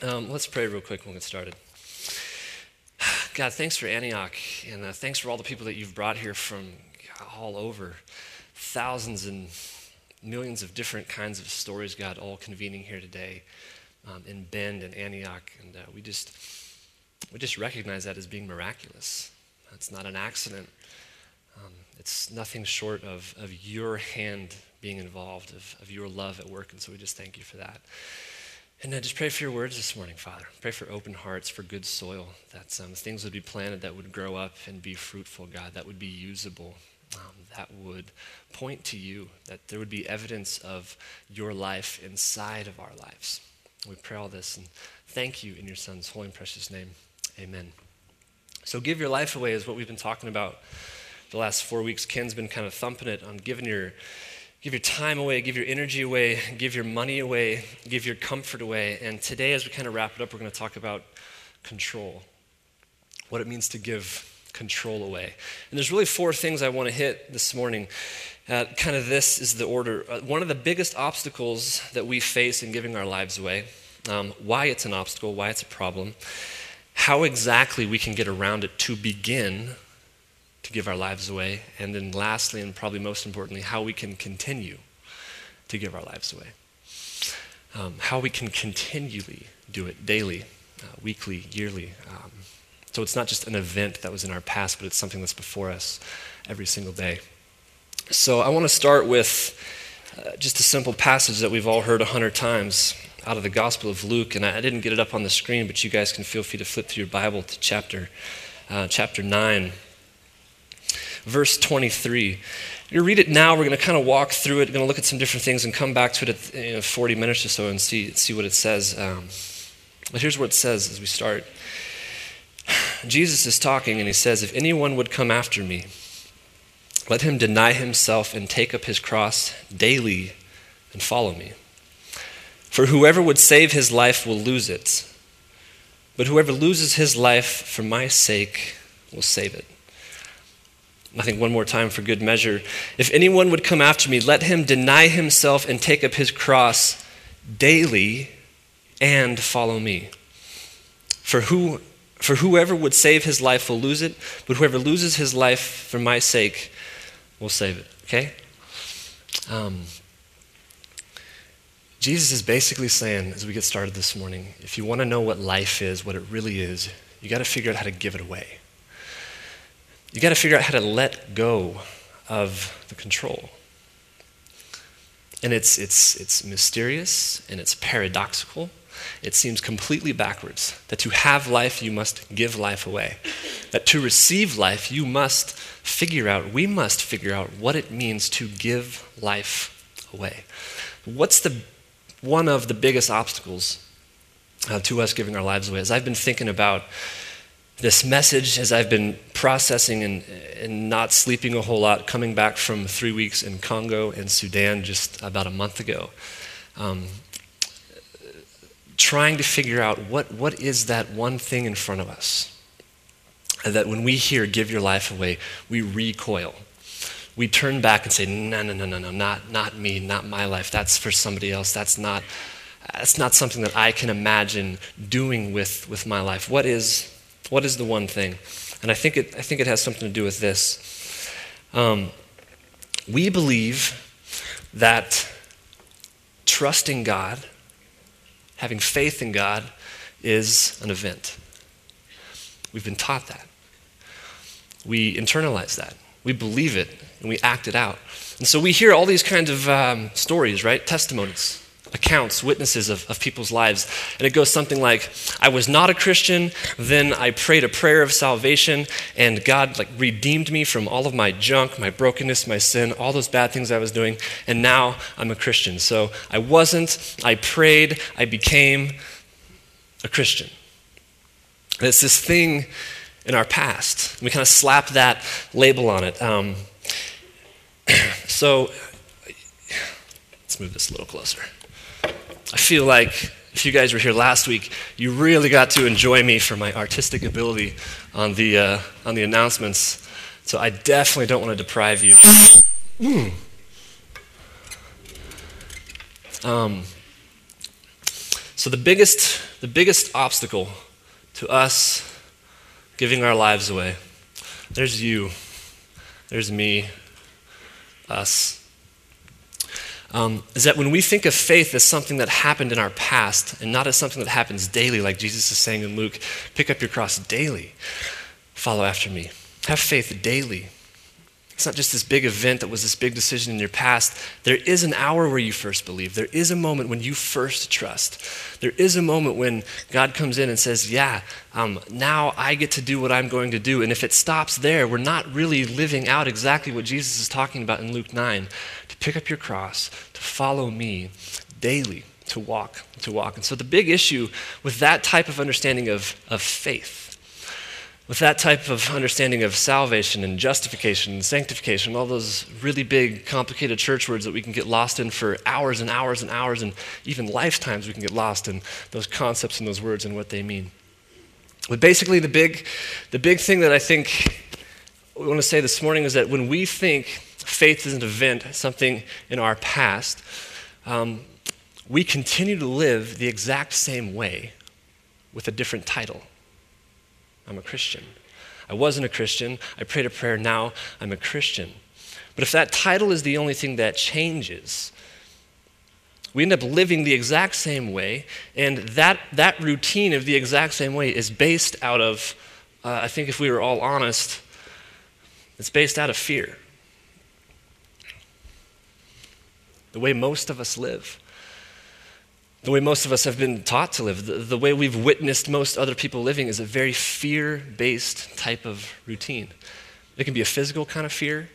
Let's pray real quick and we'll get started. God, thanks for Antioch, and thanks for all the people that you've brought here from all over. Thousands and millions of different kinds of stories, God, all convening here today in Bend and Antioch. And we just recognize that as being miraculous. It's not an accident. It's nothing short of your hand being involved, of your love at work. And so we just thank you for that. And I just pray for your words this morning, Father. Pray for open hearts, for good soil, that things would be planted that would grow up and be fruitful, God, that would be usable, that would point to you, that there would be evidence of your life inside of our lives. We pray all this and thank you in your Son's holy and precious name. Amen. So give your life away is what we've been talking about the last 4 weeks. Ken's been kind of thumping it on giving your time away, give your energy away, give your money away, give your comfort away. And today, as we kind of wrap it up, we're going to talk about control, what it means to give control away. And there's really four things I want to hit this morning. Kind of this is the order. One of the biggest obstacles that we face in giving our lives away, why it's an obstacle, why it's a problem, how exactly we can get around it to begin to give our lives away, and then lastly, and probably most importantly, how we can continue to give our lives away. How we can continually do it daily, weekly, yearly. So it's not just an event that was in our past, but it's something that's before us every single day. So I want to start with just a simple passage that we've all heard 100 times out of the Gospel of Luke, and I didn't get it up on the screen, but you guys can feel free to flip through your Bible to chapter 9. Verse 23. You read it now. We're going to kind of walk through it. We're going to look at some different things and come back to it in 40 minutes or so and see what it says. But here's what it says as we start. Jesus is talking and he says, "If anyone would come after me, let him deny himself and take up his cross daily and follow me. For whoever would save his life will lose it. But whoever loses his life for my sake will save it." I think one more time for good measure. If anyone would come after me, let him deny himself and take up his cross daily and follow me. For whoever would save his life will lose it, but whoever loses his life for my sake will save it. Okay? Jesus is basically saying, as we get started this morning, if you want to know what life is, what it really is, you got to figure out how to give it away. You got to figure out how to let go of the control. And it's mysterious and it's paradoxical. It seems completely backwards that to have life, you must give life away. That to receive life, we must figure out what it means to give life away. What's one of the biggest obstacles to us giving our lives away? As I've been thinking about this message, as I've been processing and not sleeping a whole lot, coming back from 3 weeks in Congo and Sudan just about a month ago, trying to figure out what is that one thing in front of us that when we hear "give your life away," we recoil. We turn back and say, no, not me, not my life. That's for somebody else. That's not something that I can imagine doing with my life. What is the one thing? And I think it has something to do with this. We believe that trusting God, having faith in God, is an event. We've been taught that. We internalize that. We believe it, and we act it out. And so we hear all these kinds of stories, right? Testimonies, accounts, witnesses of people's lives. And it goes something like, "I was not a Christian, then I prayed a prayer of salvation, and God redeemed me from all of my junk, my brokenness, my sin, all those bad things I was doing, and now I'm a Christian. So I wasn't, I prayed, I became a Christian." And it's this thing in our past. We kind of slap that label on it. So let's move this a little closer. I feel like if you guys were here last week, you really got to enjoy me for my artistic ability on the announcements. So I definitely don't want to deprive you. So So the biggest obstacle to us giving our lives away, there's you, there's me, us, is that when we think of faith as something that happened in our past and not as something that happens daily, like Jesus is saying in Luke, pick up your cross daily, follow after me, have faith daily. It's not just this big event that was this big decision in your past. There is an hour where you first believe. There is a moment when you first trust. There is a moment when God comes in and says, yeah, now I get to do what I'm going to do. And if it stops there, we're not really living out exactly what Jesus is talking about in Luke 9, to pick up your cross, to follow me daily, to walk. And so the big issue with that type of understanding of faith, with that type of understanding of salvation and justification and sanctification, all those really big, complicated church words that we can get lost in for hours and hours and hours, and even lifetimes we can get lost in those concepts and those words and what they mean. But basically, the big thing that I think we want to say this morning is that when we think faith is an event, something in our past, we continue to live the exact same way with a different title. I'm a Christian. I wasn't a Christian. I prayed a prayer. Now I'm a Christian. But if that title is the only thing that changes, we end up living the exact same way, and that routine of the exact same way is based out of, I think if we were all honest, it's based out of fear. The way most of us live. The way most of us have been taught to live, the way we've witnessed most other people living is a very fear-based type of routine. It can be a physical kind of fear.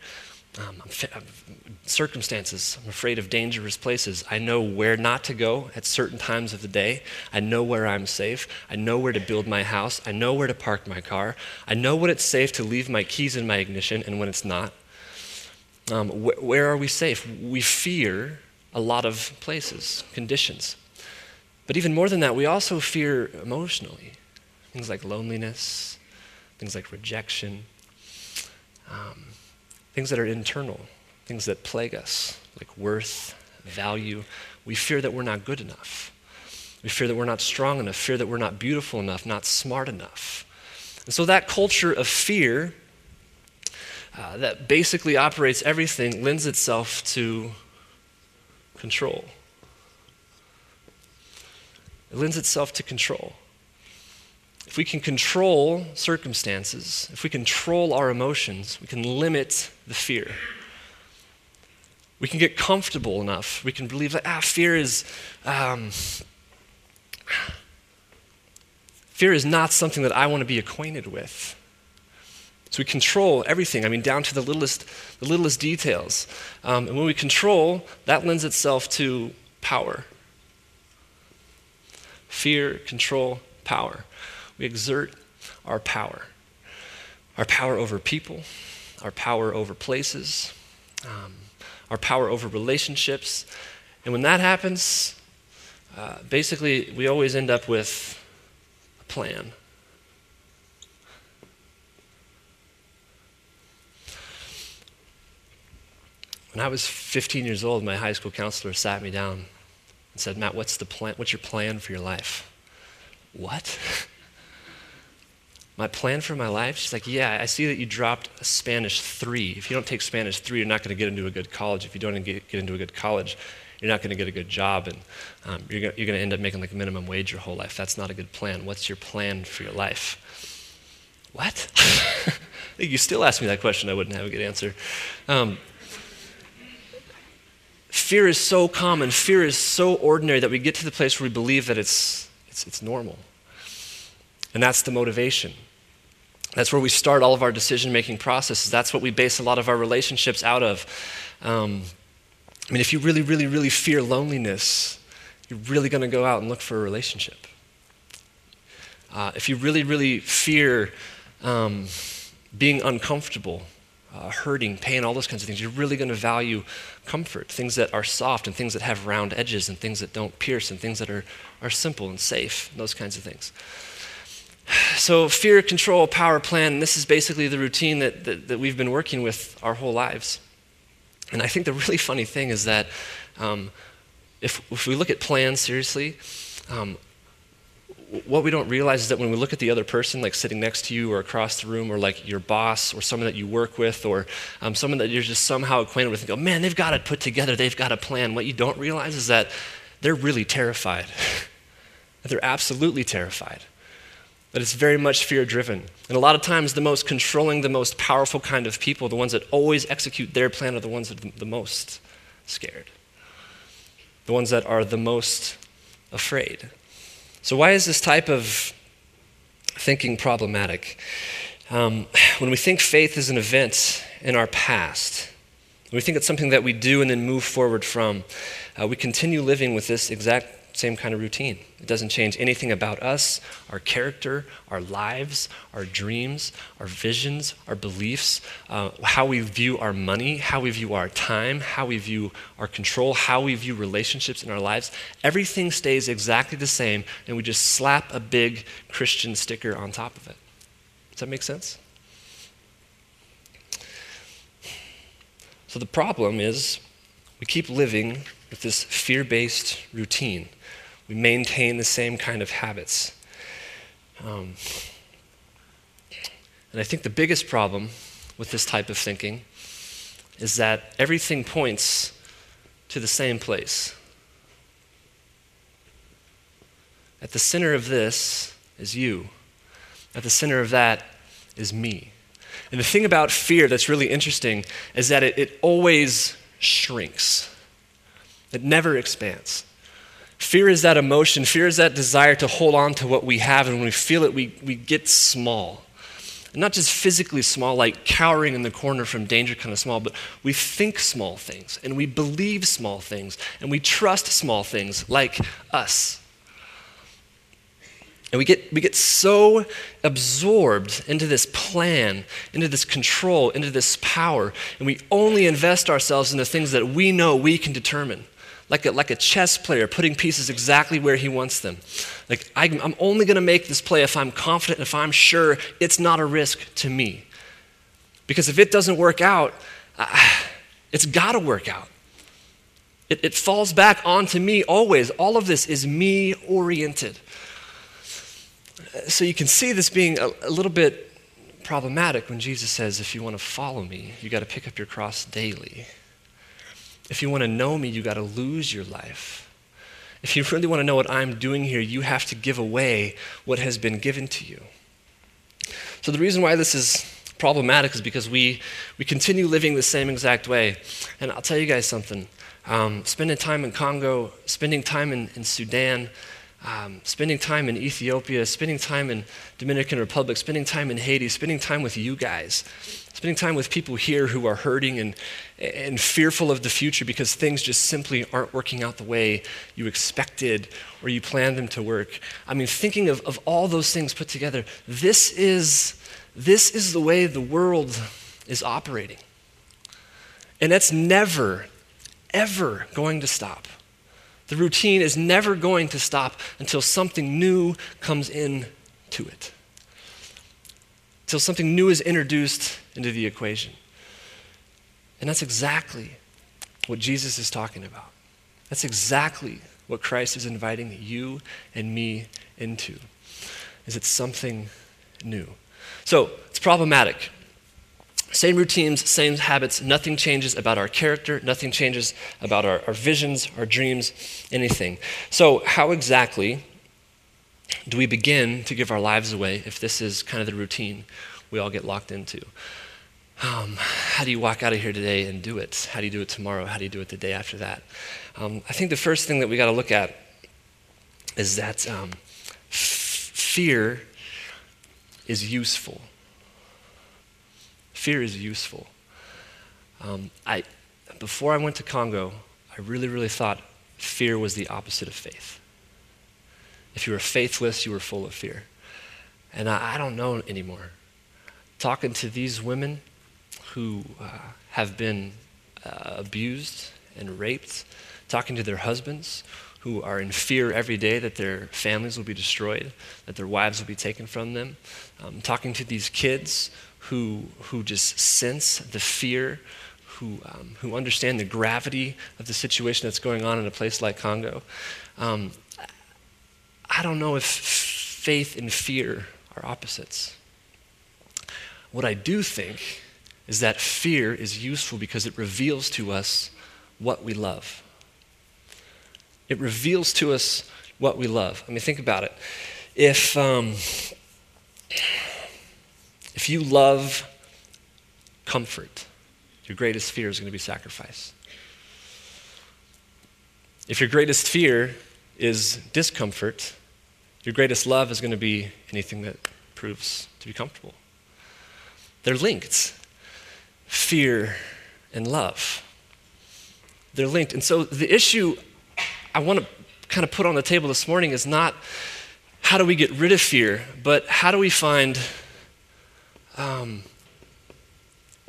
Circumstances, I'm afraid of dangerous places. I know where not to go at certain times of the day. I know where I'm safe. I know where to build my house. I know where to park my car. I know when it's safe to leave my keys in my ignition and when it's not. Where are we safe? We fear a lot of places, conditions. But even more than that, we also fear emotionally. Things like loneliness, things like rejection, things that are internal, things that plague us, like worth, value. We fear that we're not good enough. We fear that we're not strong enough, fear that we're not beautiful enough, not smart enough. And so that culture of fear that basically operates everything lends itself to control. It lends itself to control. If we can control circumstances, if we control our emotions, we can limit the fear. We can get comfortable enough. We can believe that fear is not something that I want to be acquainted with. So we control everything. I mean, down to the littlest details. And when we control, that lends itself to power. Fear, control, power. We exert our power over people, our power over places, our power over relationships. And when that happens, basically we always end up with a plan. When I was 15 years old, my high school counselor sat me down and said, Matt, what's your plan for your life? What? My plan for my life? She's like, yeah, I see that you dropped a Spanish 3. If you don't take Spanish 3, you're not going to get into a good college. If you don't get into a good college, you're not going to get a good job, and you're going to end up making like minimum wage your whole life. That's not a good plan. What's your plan for your life? What? I think you still ask me that question, I wouldn't have a good answer. Fear is so common, fear is so ordinary that we get to the place where we believe that it's normal. And that's the motivation. That's where we start all of our decision-making processes. That's what we base a lot of our relationships out of. I mean, if you really, really, really fear loneliness, you're really going to go out and look for a relationship. If you really, really fear being uncomfortable, hurting, pain, all those kinds of things, you're really going to value comfort, things that are soft and things that have round edges and things that don't pierce and things that are simple and safe, and those kinds of things. So fear, control, power, plan, and this is basically the routine that we've been working with our whole lives. And I think the really funny thing is that if we look at plans seriously, What we don't realize is that when we look at the other person, like sitting next to you or across the room, or like your boss or someone that you work with, or someone that you're just somehow acquainted with, and go, man, they've got it put together, they've got a plan. What you don't realize is that they're really terrified. They're absolutely terrified. That it's very much fear-driven. And a lot of times the most controlling, the most powerful kind of people, the ones that always execute their plan, are the ones that are the most scared. The ones that are the most afraid. So why is this type of thinking problematic? When we think faith is an event in our past, when we think it's something that we do and then move forward from, we continue living with this exact same kind of routine. It doesn't change anything about us, our character, our lives, our dreams, our visions, our beliefs, how we view our money, how we view our time, how we view our control, how we view relationships in our lives. Everything stays exactly the same, and we just slap a big Christian sticker on top of it. Does that make sense? So the problem is we keep living with this fear-based routine. We maintain the same kind of habits. And I think the biggest problem with this type of thinking is that everything points to the same place. At the center of this is you. At the center of that is me. And the thing about fear that's really interesting is that it always shrinks. It never expands. Fear is that emotion, fear is that desire to hold on to what we have, and when we feel it, we get small. And not just physically small, like cowering in the corner from danger kind of small, but we think small things, and we believe small things, and we trust small things, like us. And we get so absorbed into this plan, into this control, into this power, and we only invest ourselves in the things that we know we can determine. Like a chess player putting pieces exactly where he wants them. Like, I'm only going to make this play if I'm confident, if I'm sure it's not a risk to me. Because if it doesn't work out, it's got to work out. It falls back onto me always. All of this is me-oriented. So you can see this being a little bit problematic when Jesus says, if you want to follow me, you got to pick up your cross daily. If you want to know me, you got to lose your life. If you really want to know what I'm doing here, you have to give away what has been given to you. So the reason why this is problematic is because we continue living the same exact way. And I'll tell you guys something. Spending time in Congo, spending time in Sudan, spending time in Ethiopia, spending time in Dominican Republic, spending time in Haiti, spending time with you guys, spending time with people here who are hurting and fearful of the future because things just simply aren't working out the way you expected or you planned them to work. I mean, thinking of all those things put together, this is the way the world is operating. And that's never, ever going to stop. The routine is never going to stop until something new comes in to it. Until something new is introduced into the equation. And that's exactly what Jesus is talking about. That's exactly what Christ is inviting you and me into. Is it something new? So it's problematic. Same routines, same habits, nothing changes about our character, nothing changes about our visions, our dreams, anything. So how exactly do we begin to give our lives away if this is kind of the routine we all get locked into? How do you walk out of here today and do it? How do you do it tomorrow? How do you do it the day after that? I think the first thing that we got to look at is that fear is useful. Fear is useful. Before I went to Congo, I really, really thought fear was the opposite of faith. If you were faithless, you were full of fear. And I don't know anymore. Talking to these women who have been abused and raped, talking to their husbands who are in fear every day that their families will be destroyed, that their wives will be taken from them. Talking to these kids who just sense the fear, who understand the gravity of the situation that's going on in a place like Congo. I don't know if faith and fear are opposites. What I do think is that fear is useful because it reveals to us what we love. It reveals to us what we love. I mean, think about it. If you love comfort, your greatest fear is going to be sacrifice. If your greatest fear is discomfort, your greatest love is going to be anything that proves to be comfortable. They're linked. Fear and love. They're linked. And so the issue I want to kind of put on the table this morning is not how do we get rid of fear, but how do we find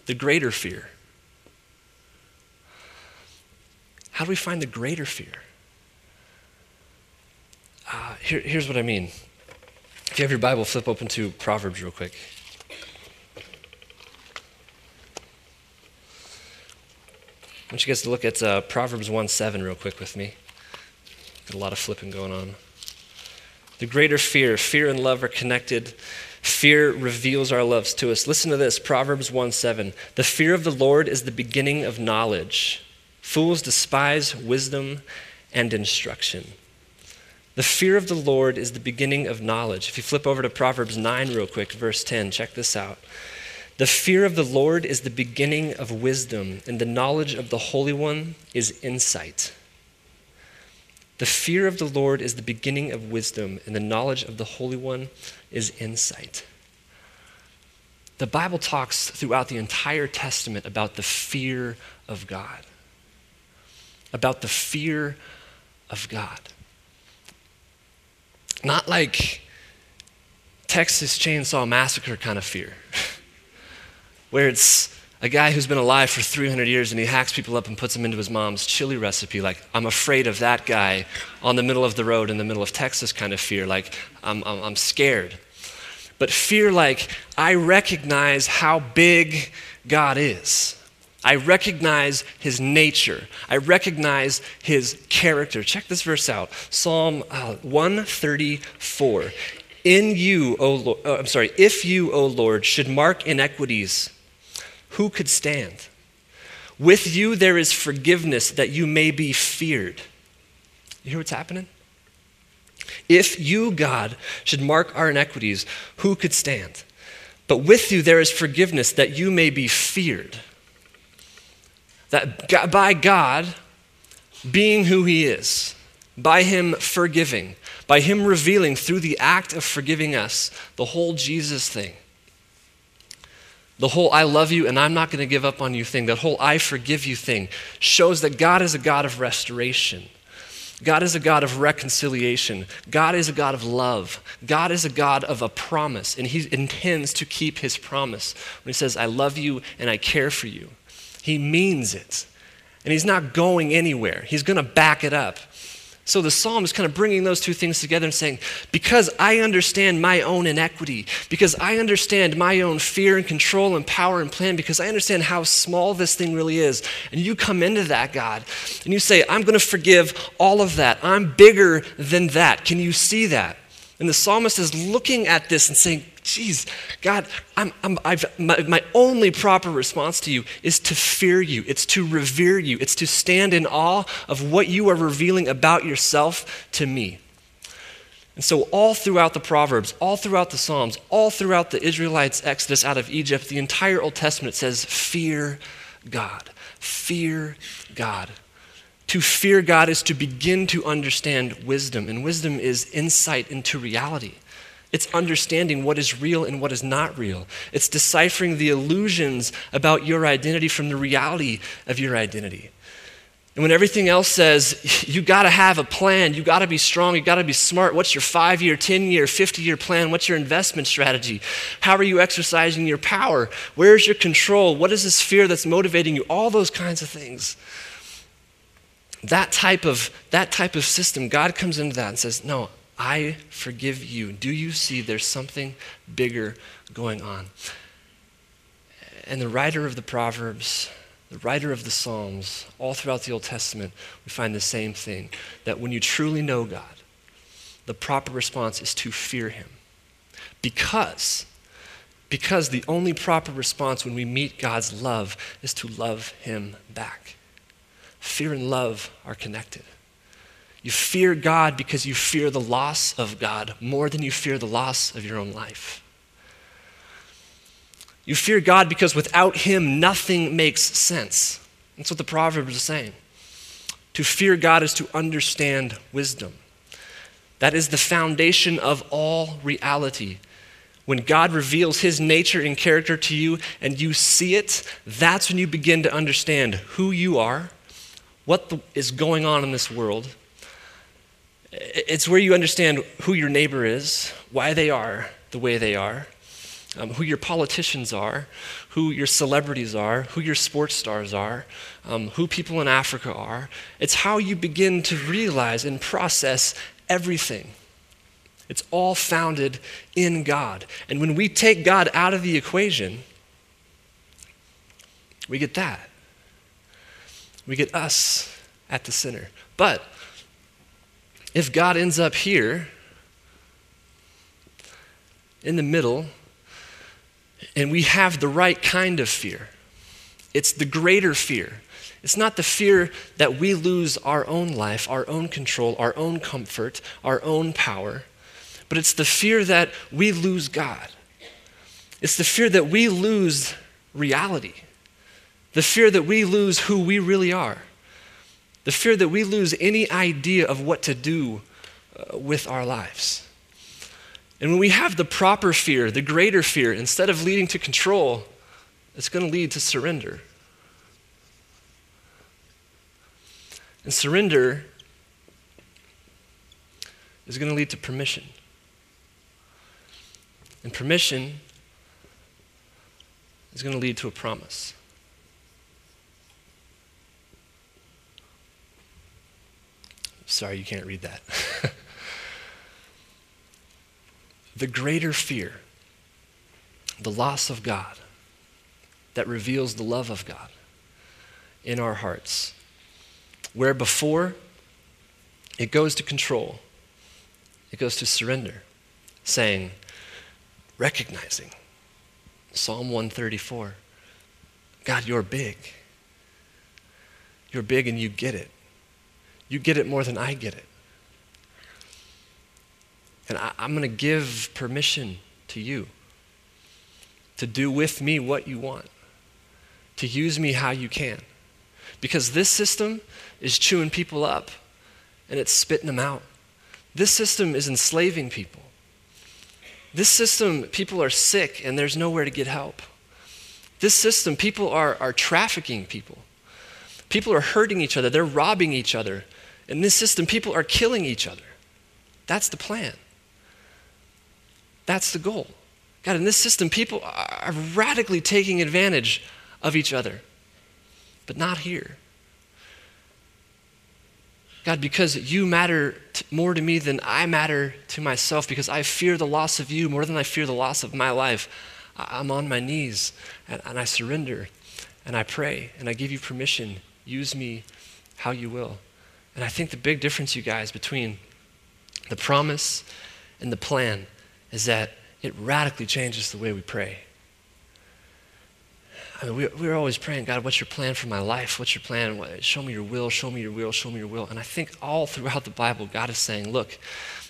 the greater fear? How do we find the greater fear? Here's what I mean. If you have your Bible, flip open to Proverbs real quick. I want you guys to look at Proverbs 1:7 real quick with me. Got a lot of flipping going on. The greater fear. Fear and love are connected. Fear reveals our loves to us. Listen to this, Proverbs 1:7. The fear of the Lord is the beginning of knowledge. Fools despise wisdom and instruction. The fear of the Lord is the beginning of knowledge. If you flip over to Proverbs 9 real quick, verse 10, check this out. The fear of the Lord is the beginning of wisdom, and the knowledge of the Holy One is insight. The fear of the Lord is the beginning of wisdom, and the knowledge of the Holy One is insight. The Bible talks throughout the entire Testament about the fear of God. About the fear of God. Not like Texas Chainsaw Massacre kind of fear. Where it's a guy who's been alive for 300 years and he hacks people up and puts them into his mom's chili recipe. Like, I'm afraid of that guy on the middle of the road in the middle of Texas kind of fear. Like, I'm scared. But fear like, I recognize how big God is. I recognize his nature. I recognize his character. Check this verse out. Psalm 134. If you, O Lord, should mark iniquities, who could stand? With you there is forgiveness that you may be feared. You hear what's happening? If you, God, should mark our iniquities, who could stand? But with you there is forgiveness that you may be feared. That by God being who he is, by him forgiving, by him revealing through the act of forgiving us, the whole Jesus thing, the whole I love you and I'm not going to give up on you thing, that whole I forgive you thing shows that God is a God of restoration. God is a God of reconciliation. God is a God of love. God is a God of a promise, and he intends to keep his promise. When he says, I love you and I care for you, he means it, and he's not going anywhere. He's going to back it up. So the psalm is kind of bringing those two things together and saying, because I understand my own inequity, because I understand my own fear and control and power and plan, because I understand how small this thing really is, and you come into that, God, and you say, I'm going to forgive all of that. I'm bigger than that. Can you see that? And the psalmist is looking at this and saying, geez, God, my only proper response to you is to fear you. It's to revere you. It's to stand in awe of what you are revealing about yourself to me. And so all throughout the Proverbs, all throughout the Psalms, all throughout the Israelites' exodus out of Egypt, the entire Old Testament says, fear God, fear God. To fear God is to begin to understand wisdom, and wisdom is insight into reality. It's understanding what is real and what is not real. It's deciphering the illusions about your identity from the reality of your identity. And when everything else says, you gotta have a plan, you gotta be strong, you gotta be smart, what's your 5-year, 10-year, 50-year plan, what's your investment strategy? How are you exercising your power? Where's your control? What is this fear that's motivating you? All those kinds of things. That type of system, God comes into that and says, no, I forgive you. Do you see there's something bigger going on? And the writer of the Proverbs, the writer of the Psalms, all throughout the Old Testament, we find the same thing, that when you truly know God, the proper response is to fear him. Because the only proper response when we meet God's love is to love him back. Fear and love are connected. You fear God because you fear the loss of God more than you fear the loss of your own life. You fear God because without him, nothing makes sense. That's what the Proverbs are saying. To fear God is to understand wisdom. That is the foundation of all reality. When God reveals his nature and character to you and you see it, that's when you begin to understand who you are, what is going on in this world. It's where you understand who your neighbor is, why they are the way they are, who your politicians are, who your celebrities are, who your sports stars are, who people in Africa are. It's how you begin to realize and process everything. It's all founded in God. And when we take God out of the equation, we get that. We get us at the center. But if God ends up here, in the middle, and we have the right kind of fear, it's the greater fear. It's not the fear that we lose our own life, our own control, our own comfort, our own power, but it's the fear that we lose God. It's the fear that we lose reality. The fear that we lose who we really are. The fear that we lose any idea of what to do with our lives. And when we have the proper fear, the greater fear, instead of leading to control, it's going to lead to surrender. And surrender is going to lead to permission. And permission is going to lead to a promise. Sorry, you can't read that. The greater fear, the loss of God, that reveals the love of God in our hearts, where before it goes to control, it goes to surrender, saying, recognizing Psalm 134, God, you're big. You're big and you get it. You get it more than I get it. And I'm going to give permission to you to do with me what you want, to use me how you can. Because this system is chewing people up and it's spitting them out. This system is enslaving people. This system, people are sick and there's nowhere to get help. This system, people are trafficking people. People are hurting each other. They're robbing each other. In this system, people are killing each other. That's the plan. That's the goal. God, in this system, people are radically taking advantage of each other, but not here. God, because you matter more to me than I matter to myself, because I fear the loss of you more than I fear the loss of my life, I'm on my knees and I surrender and I pray and I give you permission. Use me how you will. And I think the big difference, you guys, between the promise and the plan is that it radically changes the way we pray. I mean, we're always praying, God, what's your plan for my life? What's your plan? Show me your will, show me your will, show me your will. And I think all throughout the Bible, God is saying, look,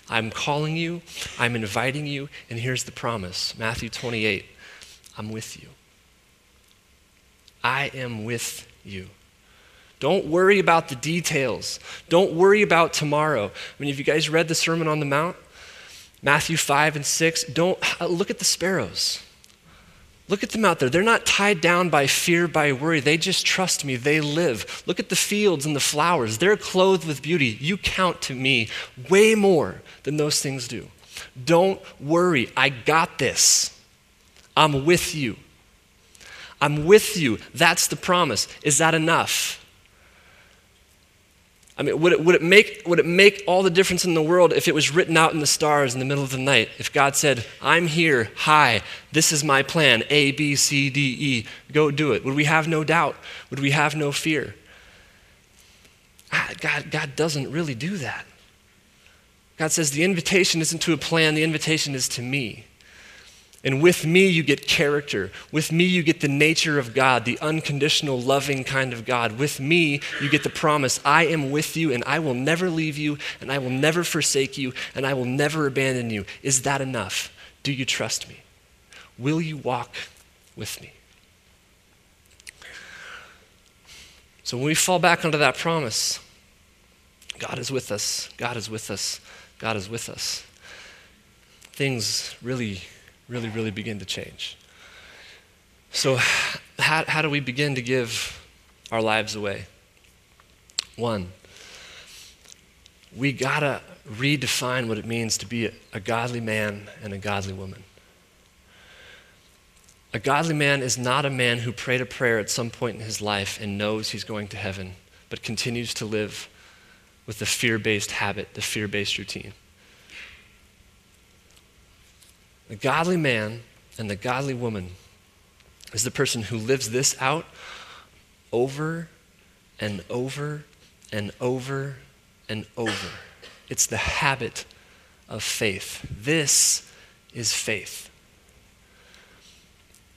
I'm calling you, I'm inviting you, and here's the promise. Matthew 28, I'm with you. I am with you. Don't worry about the details. Don't worry about tomorrow. I mean, if you guys read the Sermon on the Mount, Matthew 5 and 6, look at the sparrows. Look at them out there. They're not tied down by fear, by worry. They just trust me. They live. Look at the fields and the flowers. They're clothed with beauty. You count to me way more than those things do. Don't worry. I got this. I'm with you. I'm with you. That's the promise. Is that enough? I mean, would it make all the difference in the world if it was written out in the stars in the middle of the night? If God said, I'm here, hi, this is my plan, A, B, C, D, E, go do it. Would we have no doubt? Would we have no fear? God doesn't really do that. God says the invitation isn't to a plan, the invitation is to me. And with me, you get character. With me, you get the nature of God, the unconditional, loving kind of God. With me, you get the promise, I am with you and I will never leave you and I will never forsake you and I will never abandon you. Is that enough? Do you trust me? Will you walk with me? So when we fall back onto that promise, God is with us, God is with us, God is with us, things really begin to change. So how do we begin to give our lives away? One, we gotta redefine what it means to be a godly man and a godly woman. A godly man is not a man who prayed a prayer at some point in his life and knows he's going to heaven, but continues to live with the fear-based habit, the fear-based routine. The godly man and the godly woman is the person who lives this out over and over and over and over. It's the habit of faith. This is faith.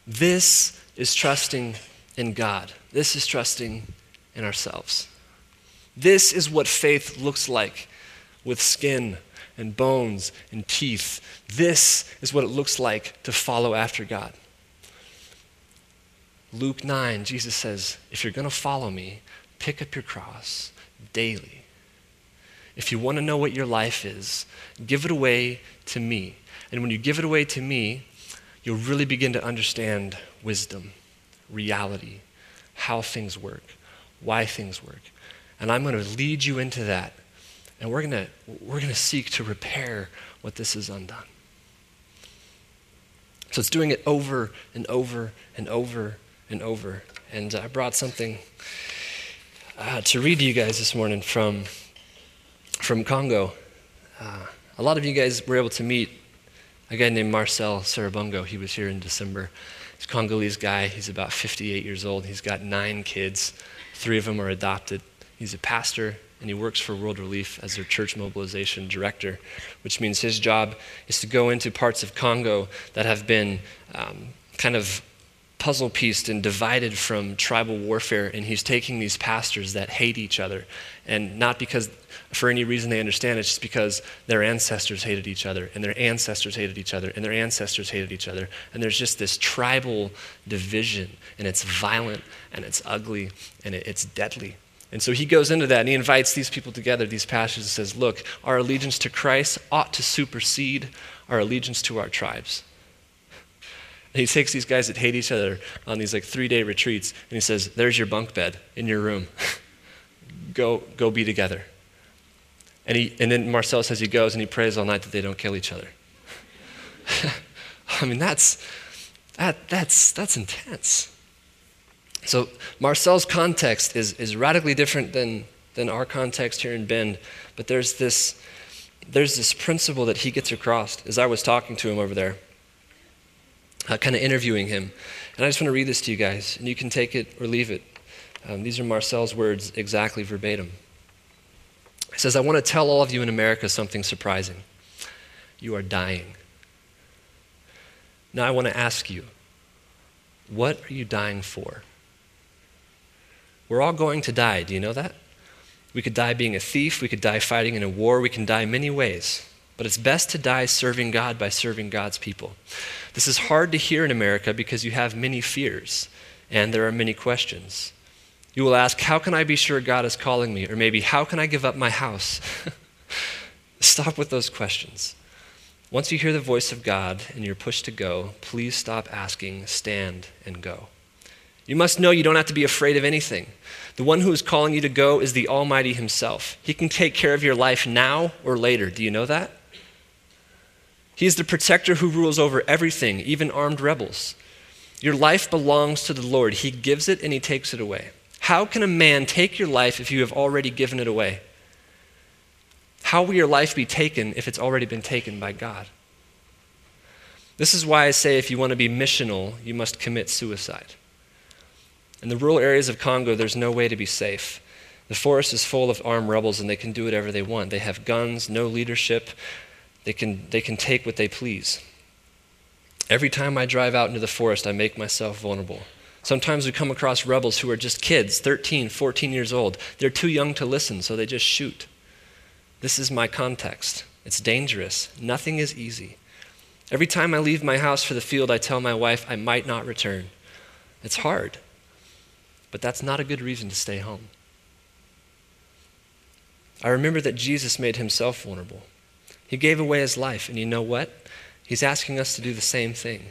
This is trusting in God. This is trusting in ourselves. This is what faith looks like with skin and bones and teeth. This is what it looks like to follow after God. Luke 9, Jesus says, if you're going to follow me, pick up your cross daily. If you want to know what your life is, give it away to me. And when you give it away to me, you'll really begin to understand wisdom, reality, how things work, why things work. And I'm going to lead you into that. And we're going to seek to repair what this is undone. So it's doing it over and over and over and over. And I brought something to read to you guys this morning from Congo. A lot of you guys were able to meet a guy named Marcel Sarabungo. He was here in December. He's a Congolese guy. He's about 58 years old. He's got 9 kids. 3 of them are adopted. He's a pastor, and he works for World Relief as their church mobilization director, which means his job is to go into parts of Congo that have been kind of puzzle pieced and divided from tribal warfare, and he's taking these pastors that hate each other, and not because for any reason they understand, it's just because their ancestors hated each other, and their ancestors hated each other, and their ancestors hated each other, and there's just this tribal division, and it's violent, and it's ugly, and it's deadly. And so he goes into that and he invites these people together, these pastors, and says, look, our allegiance to Christ ought to supersede our allegiance to our tribes. And he takes these guys that hate each other on these 3-day retreats and he says, there's your bunk bed in your room. Go be together. And then Marcel says he goes and he prays all night that they don't kill each other. I mean, that's intense. So Marcel's context is radically different than our context here in Bend, but there's this principle that he gets across as I was talking to him over there, kind of interviewing him. And I just want to read this to you guys, and you can take it or leave it. These are Marcel's words exactly verbatim. He says, I want to tell all of you in America something surprising. You are dying. Now I want to ask you, what are you dying for? We're all going to die, do you know that? We could die being a thief, we could die fighting in a war, we can die many ways. But it's best to die serving God by serving God's people. This is hard to hear in America because you have many fears and there are many questions. You will ask, how can I be sure God is calling me? Or maybe, how can I give up my house? Stop with those questions. Once you hear the voice of God and you're pushed to go, please stop asking, stand and go. You must know you don't have to be afraid of anything. The one who is calling you to go is the Almighty Himself. He can take care of your life now or later. Do you know that? He is the protector who rules over everything, even armed rebels. Your life belongs to the Lord. He gives it and He takes it away. How can a man take your life if you have already given it away? How will your life be taken if it's already been taken by God? This is why I say if you want to be missional, you must commit suicide. In the rural areas of Congo, there's no way to be safe. The forest is full of armed rebels, and they can do whatever they want. They have guns, no leadership. They can take what they please. Every time I drive out into the forest, I make myself vulnerable. Sometimes we come across rebels who are just kids, 13, 14 years old. They're too young to listen, so they just shoot. This is my context. It's dangerous. Nothing is easy. Every time I leave my house for the field, I tell my wife I might not return. It's hard, but that's not a good reason to stay home. I remember that Jesus made himself vulnerable. He gave away his life, and you know what? He's asking us to do the same thing.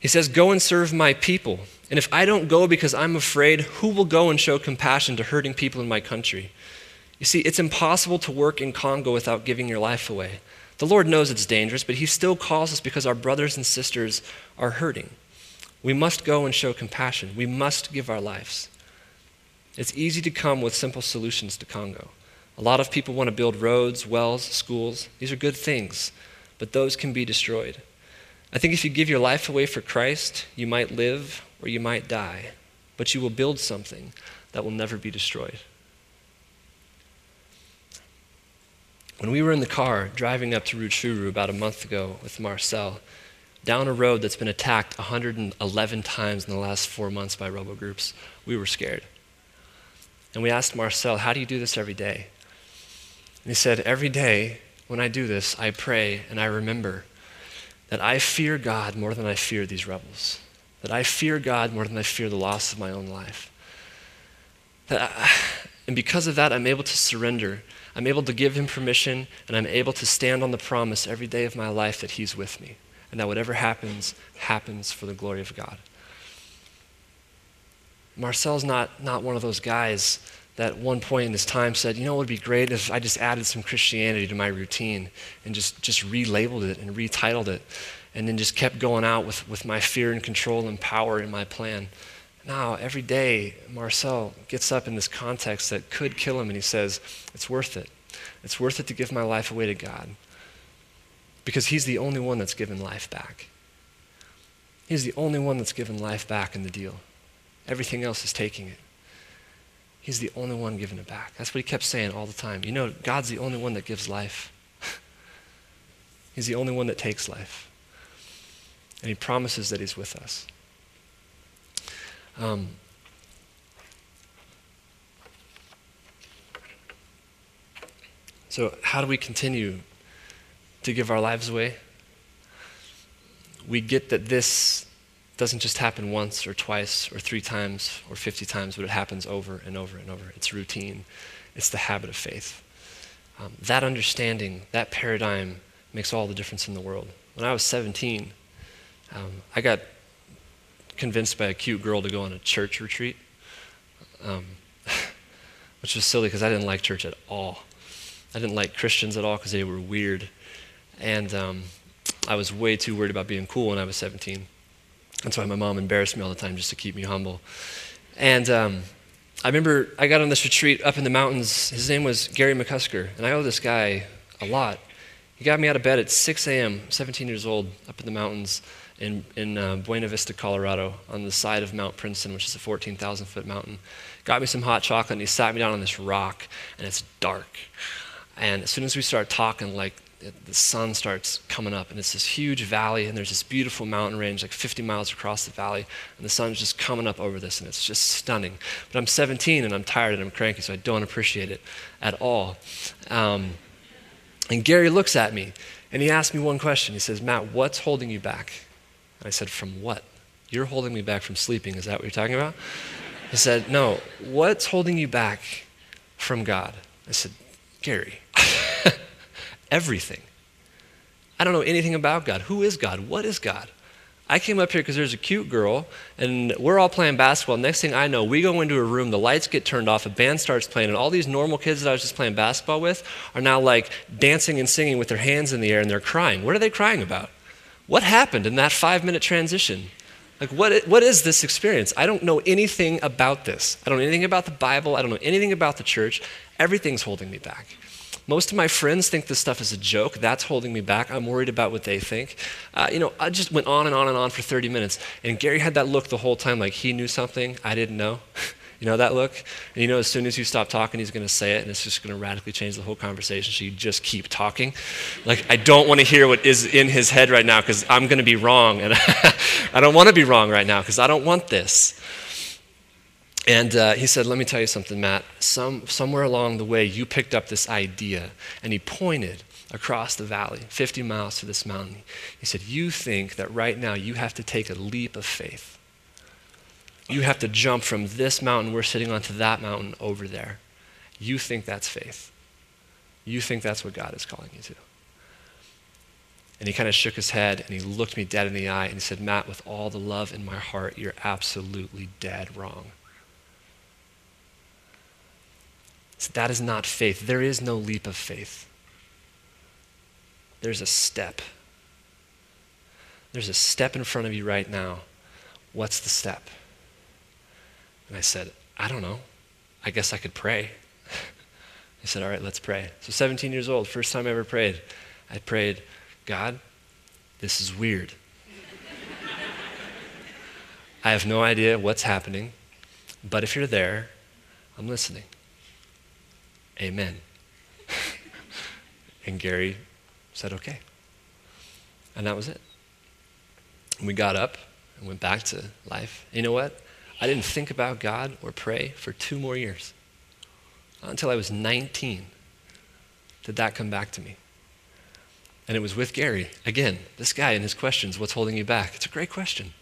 He says, go and serve my people. And if I don't go because I'm afraid, who will go and show compassion to hurting people in my country? You see, it's impossible to work in Congo without giving your life away. The Lord knows it's dangerous, but he still calls us because our brothers and sisters are hurting. We must go and show compassion. We must give our lives. It's easy to come with simple solutions to Congo. A lot of people want to build roads, wells, schools. These are good things, but those can be destroyed. I think if you give your life away for Christ, you might live or you might die, but you will build something that will never be destroyed. When we were in the car driving up to Rutshuru about a month ago with Marcel, down a road that's been attacked 111 times in the last 4 months by rebel groups, we were scared. And we asked Marcel, how do you do this every day? And he said, every day when I do this, I pray and I remember that I fear God more than I fear these rebels, that I fear God more than I fear the loss of my own life. And because of that, I'm able to surrender. I'm able to give him permission, and I'm able to stand on the promise every day of my life that he's with me, and that whatever happens, happens for the glory of God. Marcel's not one of those guys that at one point in his time said, you know, it would be great if I just added some Christianity to my routine and just relabeled it and retitled it, and then just kept going out with my fear and control and power in my plan. Now, every day, Marcel gets up in this context that could kill him, and he says, it's worth it. It's worth it to give my life away to God, because he's the only one that's given life back. He's the only one that's given life back in the deal. Everything else is taking it. He's the only one giving it back. That's what he kept saying all the time. You know, God's the only one that gives life. He's the only one that takes life. And he promises that he's with us. So how do we continue to give our lives away? We get that this doesn't just happen once or twice or three times or 50 times, but it happens over and over and over. It's routine. It's the habit of faith. That understanding, that paradigm makes all the difference in the world. When I was 17, I got convinced by a cute girl to go on a church retreat, which was silly because I didn't like church at all. I didn't like Christians at all because they were weird. And I was way too worried about being cool when I was 17. That's why my mom embarrassed me all the time, just to keep me humble. And I remember I got on this retreat up in the mountains. His name was Gary McCusker, and I owe this guy a lot. He got me out of bed at 6 a.m., 17 years old, up in the mountains in Buena Vista, Colorado, on the side of Mount Princeton, which is a 14,000-foot mountain. Got me some hot chocolate, and he sat me down on this rock, and it's dark. And as soon as we start talking, like, the sun starts coming up, and it's this huge valley, and there's this beautiful mountain range, like 50 miles across the valley, and the sun's just coming up over this, and it's just stunning. But I'm 17, and I'm tired, and I'm cranky, so I don't appreciate it at all. And Gary looks at me, and he asked me one question. He says, Matt, what's holding you back? And I said, from what? You're holding me back from sleeping. Is that what you're talking about? He said, no, what's holding you back from God? I said, Gary, everything. I don't know anything about God. Who is God? What is God? I came up here because there's a cute girl, and we're all playing basketball. Next thing I know, we go into a room, the lights get turned off, a band starts playing, and all these normal kids that I was just playing basketball with are now like dancing and singing with their hands in the air, and they're crying. What are they crying about? What happened in that 5-minute transition? Like, what is this experience? I don't know anything about this. I don't know anything about the Bible. I don't know anything about the church. Everything's holding me back. Most of my friends think this stuff is a joke. That's holding me back. I'm worried about what they think. I just went on and on and on for 30 minutes. And Gary had that look the whole time, like he knew something I didn't know. You know that look? And you know as soon as you stop talking, he's going to say it, and it's just going to radically change the whole conversation, so you just keep talking. Like, I don't want to hear what is in his head right now because I'm going to be wrong, and I don't want to be wrong right now because I don't want this. And he said, let me tell you something, Matt. Somewhere along the way, you picked up this idea, and he pointed across the valley, 50 miles to this mountain. He said, you think that right now you have to take a leap of faith. You have to jump from this mountain we're sitting on to that mountain over there. You think that's faith. You think that's what God is calling you to. And he kind of shook his head, and he looked me dead in the eye, and he said, Matt, with all the love in my heart, you're absolutely dead wrong. So that is not faith. There is no leap of faith. There's a step. There's a step in front of you right now. What's the step? And I said, I don't know. I guess I could pray. He said, all right, let's pray. So 17 years old, first time I ever prayed. I prayed, God, this is weird. I have no idea what's happening, but if you're there, I'm listening. Amen. And Gary said, okay. And that was it. And we got up and went back to life. You know what? I didn't think about God or pray for 2 more years. Not until I was 19 did that come back to me. And it was with Gary. Again, this guy and his questions, what's holding you back? It's a great question.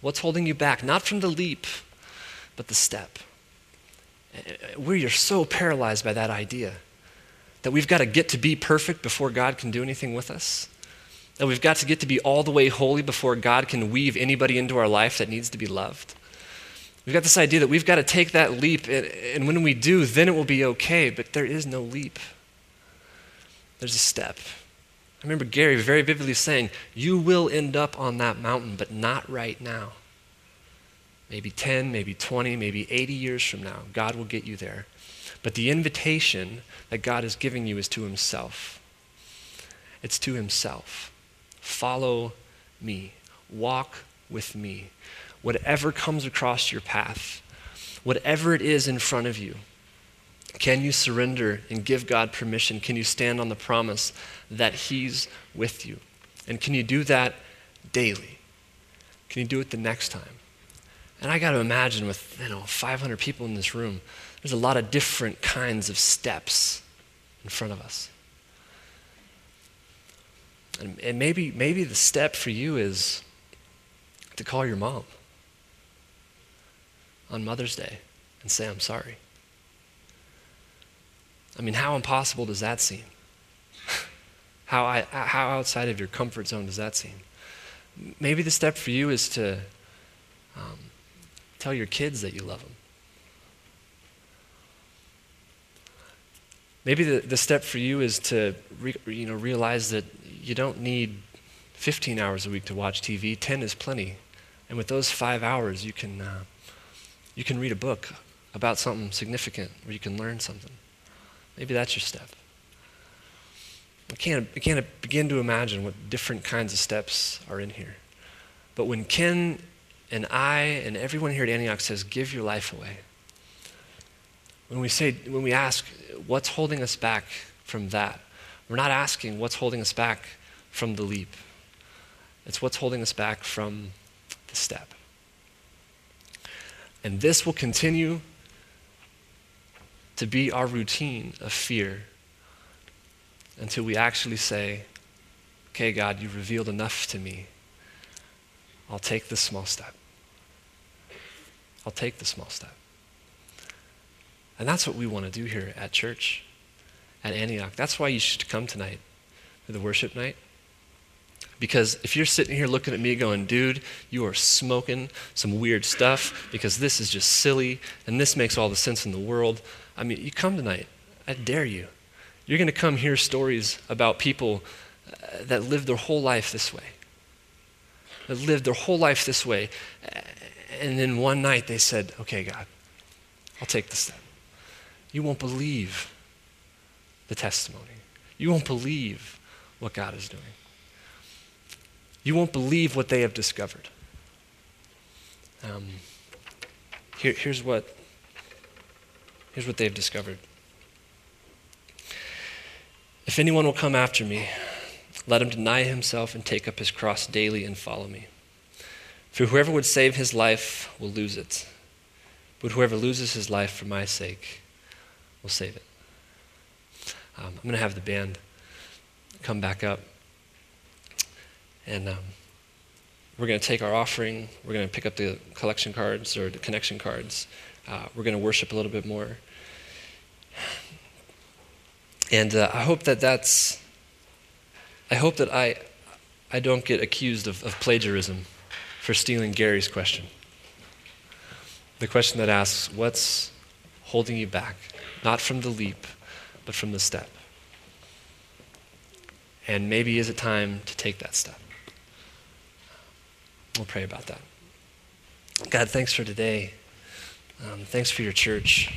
What's holding you back? Not from the leap, but the step. We are so paralyzed by that idea that we've got to get to be perfect before God can do anything with us, that we've got to get to be all the way holy before God can weave anybody into our life that needs to be loved. We've got this idea that we've got to take that leap, and when we do, then it will be okay, but there is no leap. There's a step. I remember Gary very vividly saying, you will end up on that mountain, but not right now. Maybe 10, maybe 20, maybe 80 years from now, God will get you there. But the invitation that God is giving you is to himself. It's to himself. Follow me. Walk with me. Whatever comes across your path, whatever it is in front of you, can you surrender and give God permission? Can you stand on the promise that he's with you? And can you do that daily? Can you do it the next time? And I got to imagine with, 500 people in this room, there's a lot of different kinds of steps in front of us. And maybe the step for you is to call your mom on Mother's Day and say, I'm sorry. I mean, how impossible does that seem? How outside of your comfort zone does that seem? Maybe the step for you is to tell your kids that you love them. Maybe the step for you is to realize that you don't need 15 hours a week to watch TV. 10 is plenty, and with those 5 hours, you can read a book about something significant, or you can learn something. Maybe that's your step. I can't begin to imagine what different kinds of steps are in here, but when Ken and I and everyone here at Antioch says, give your life away. When we ask, what's holding us back from that? We're not asking what's holding us back from the leap. It's what's holding us back from the step. And this will continue to be our routine of fear until we actually say, okay, God, you've revealed enough to me. I'll take this small step. I'll take the small step. And that's what we want to do here at church, at Antioch. That's why you should come tonight to the worship night. Because if you're sitting here looking at me going, dude, you are smoking some weird stuff because this is just silly and this makes all the sense in the world. I mean, you come tonight. I dare you. You're going to come hear stories about people that lived their whole life this way. That lived their whole life this way. And then one night they said, okay, God, I'll take this step. You won't believe the testimony. You won't believe what God is doing. You won't believe what they have discovered. Here's what Here's what they've discovered. If anyone will come after me, let him deny himself and take up his cross daily and follow me. For whoever would save his life will lose it, but whoever loses his life for my sake will save it. I'm going to have the band come back up, and we're going to take our offering. We're going to pick up the collection cards or the connection cards. We're going to worship a little bit more. And I hope that I don't get accused of plagiarism for stealing Gary's question. The question that asks, what's holding you back? Not from the leap, but from the step. And maybe is it time to take that step? We'll pray about that. God, thanks for today. Thanks for your church.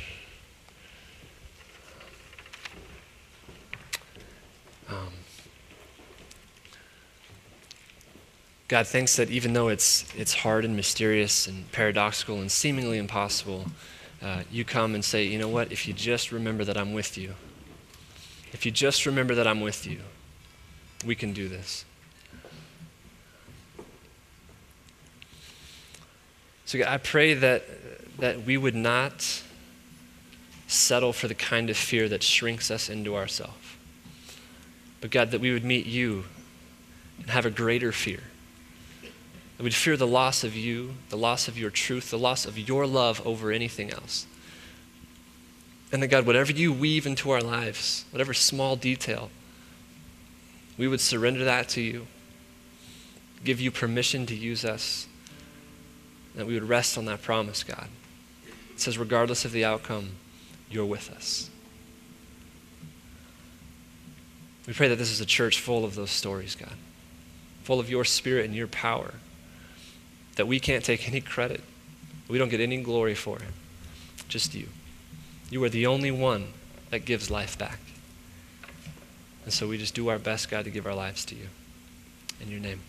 God, thanks that even though it's hard and mysterious and paradoxical and seemingly impossible, you come and say, you know what, if you just remember that I'm with you, if you just remember that I'm with you, we can do this. So God, I pray that we would not settle for the kind of fear that shrinks us into ourselves. But God, that we would meet you and have a greater fear. That we'd fear the loss of you, the loss of your truth, the loss of your love over anything else. And that God, whatever you weave into our lives, whatever small detail, we would surrender that to you, give you permission to use us, and that we would rest on that promise, God. It says, regardless of the outcome, you're with us. We pray that this is a church full of those stories, God, full of your spirit and your power, that we can't take any credit. We don't get any glory for it, just you. You are the only one that gives life back. And so we just do our best, God, to give our lives to you. In your name.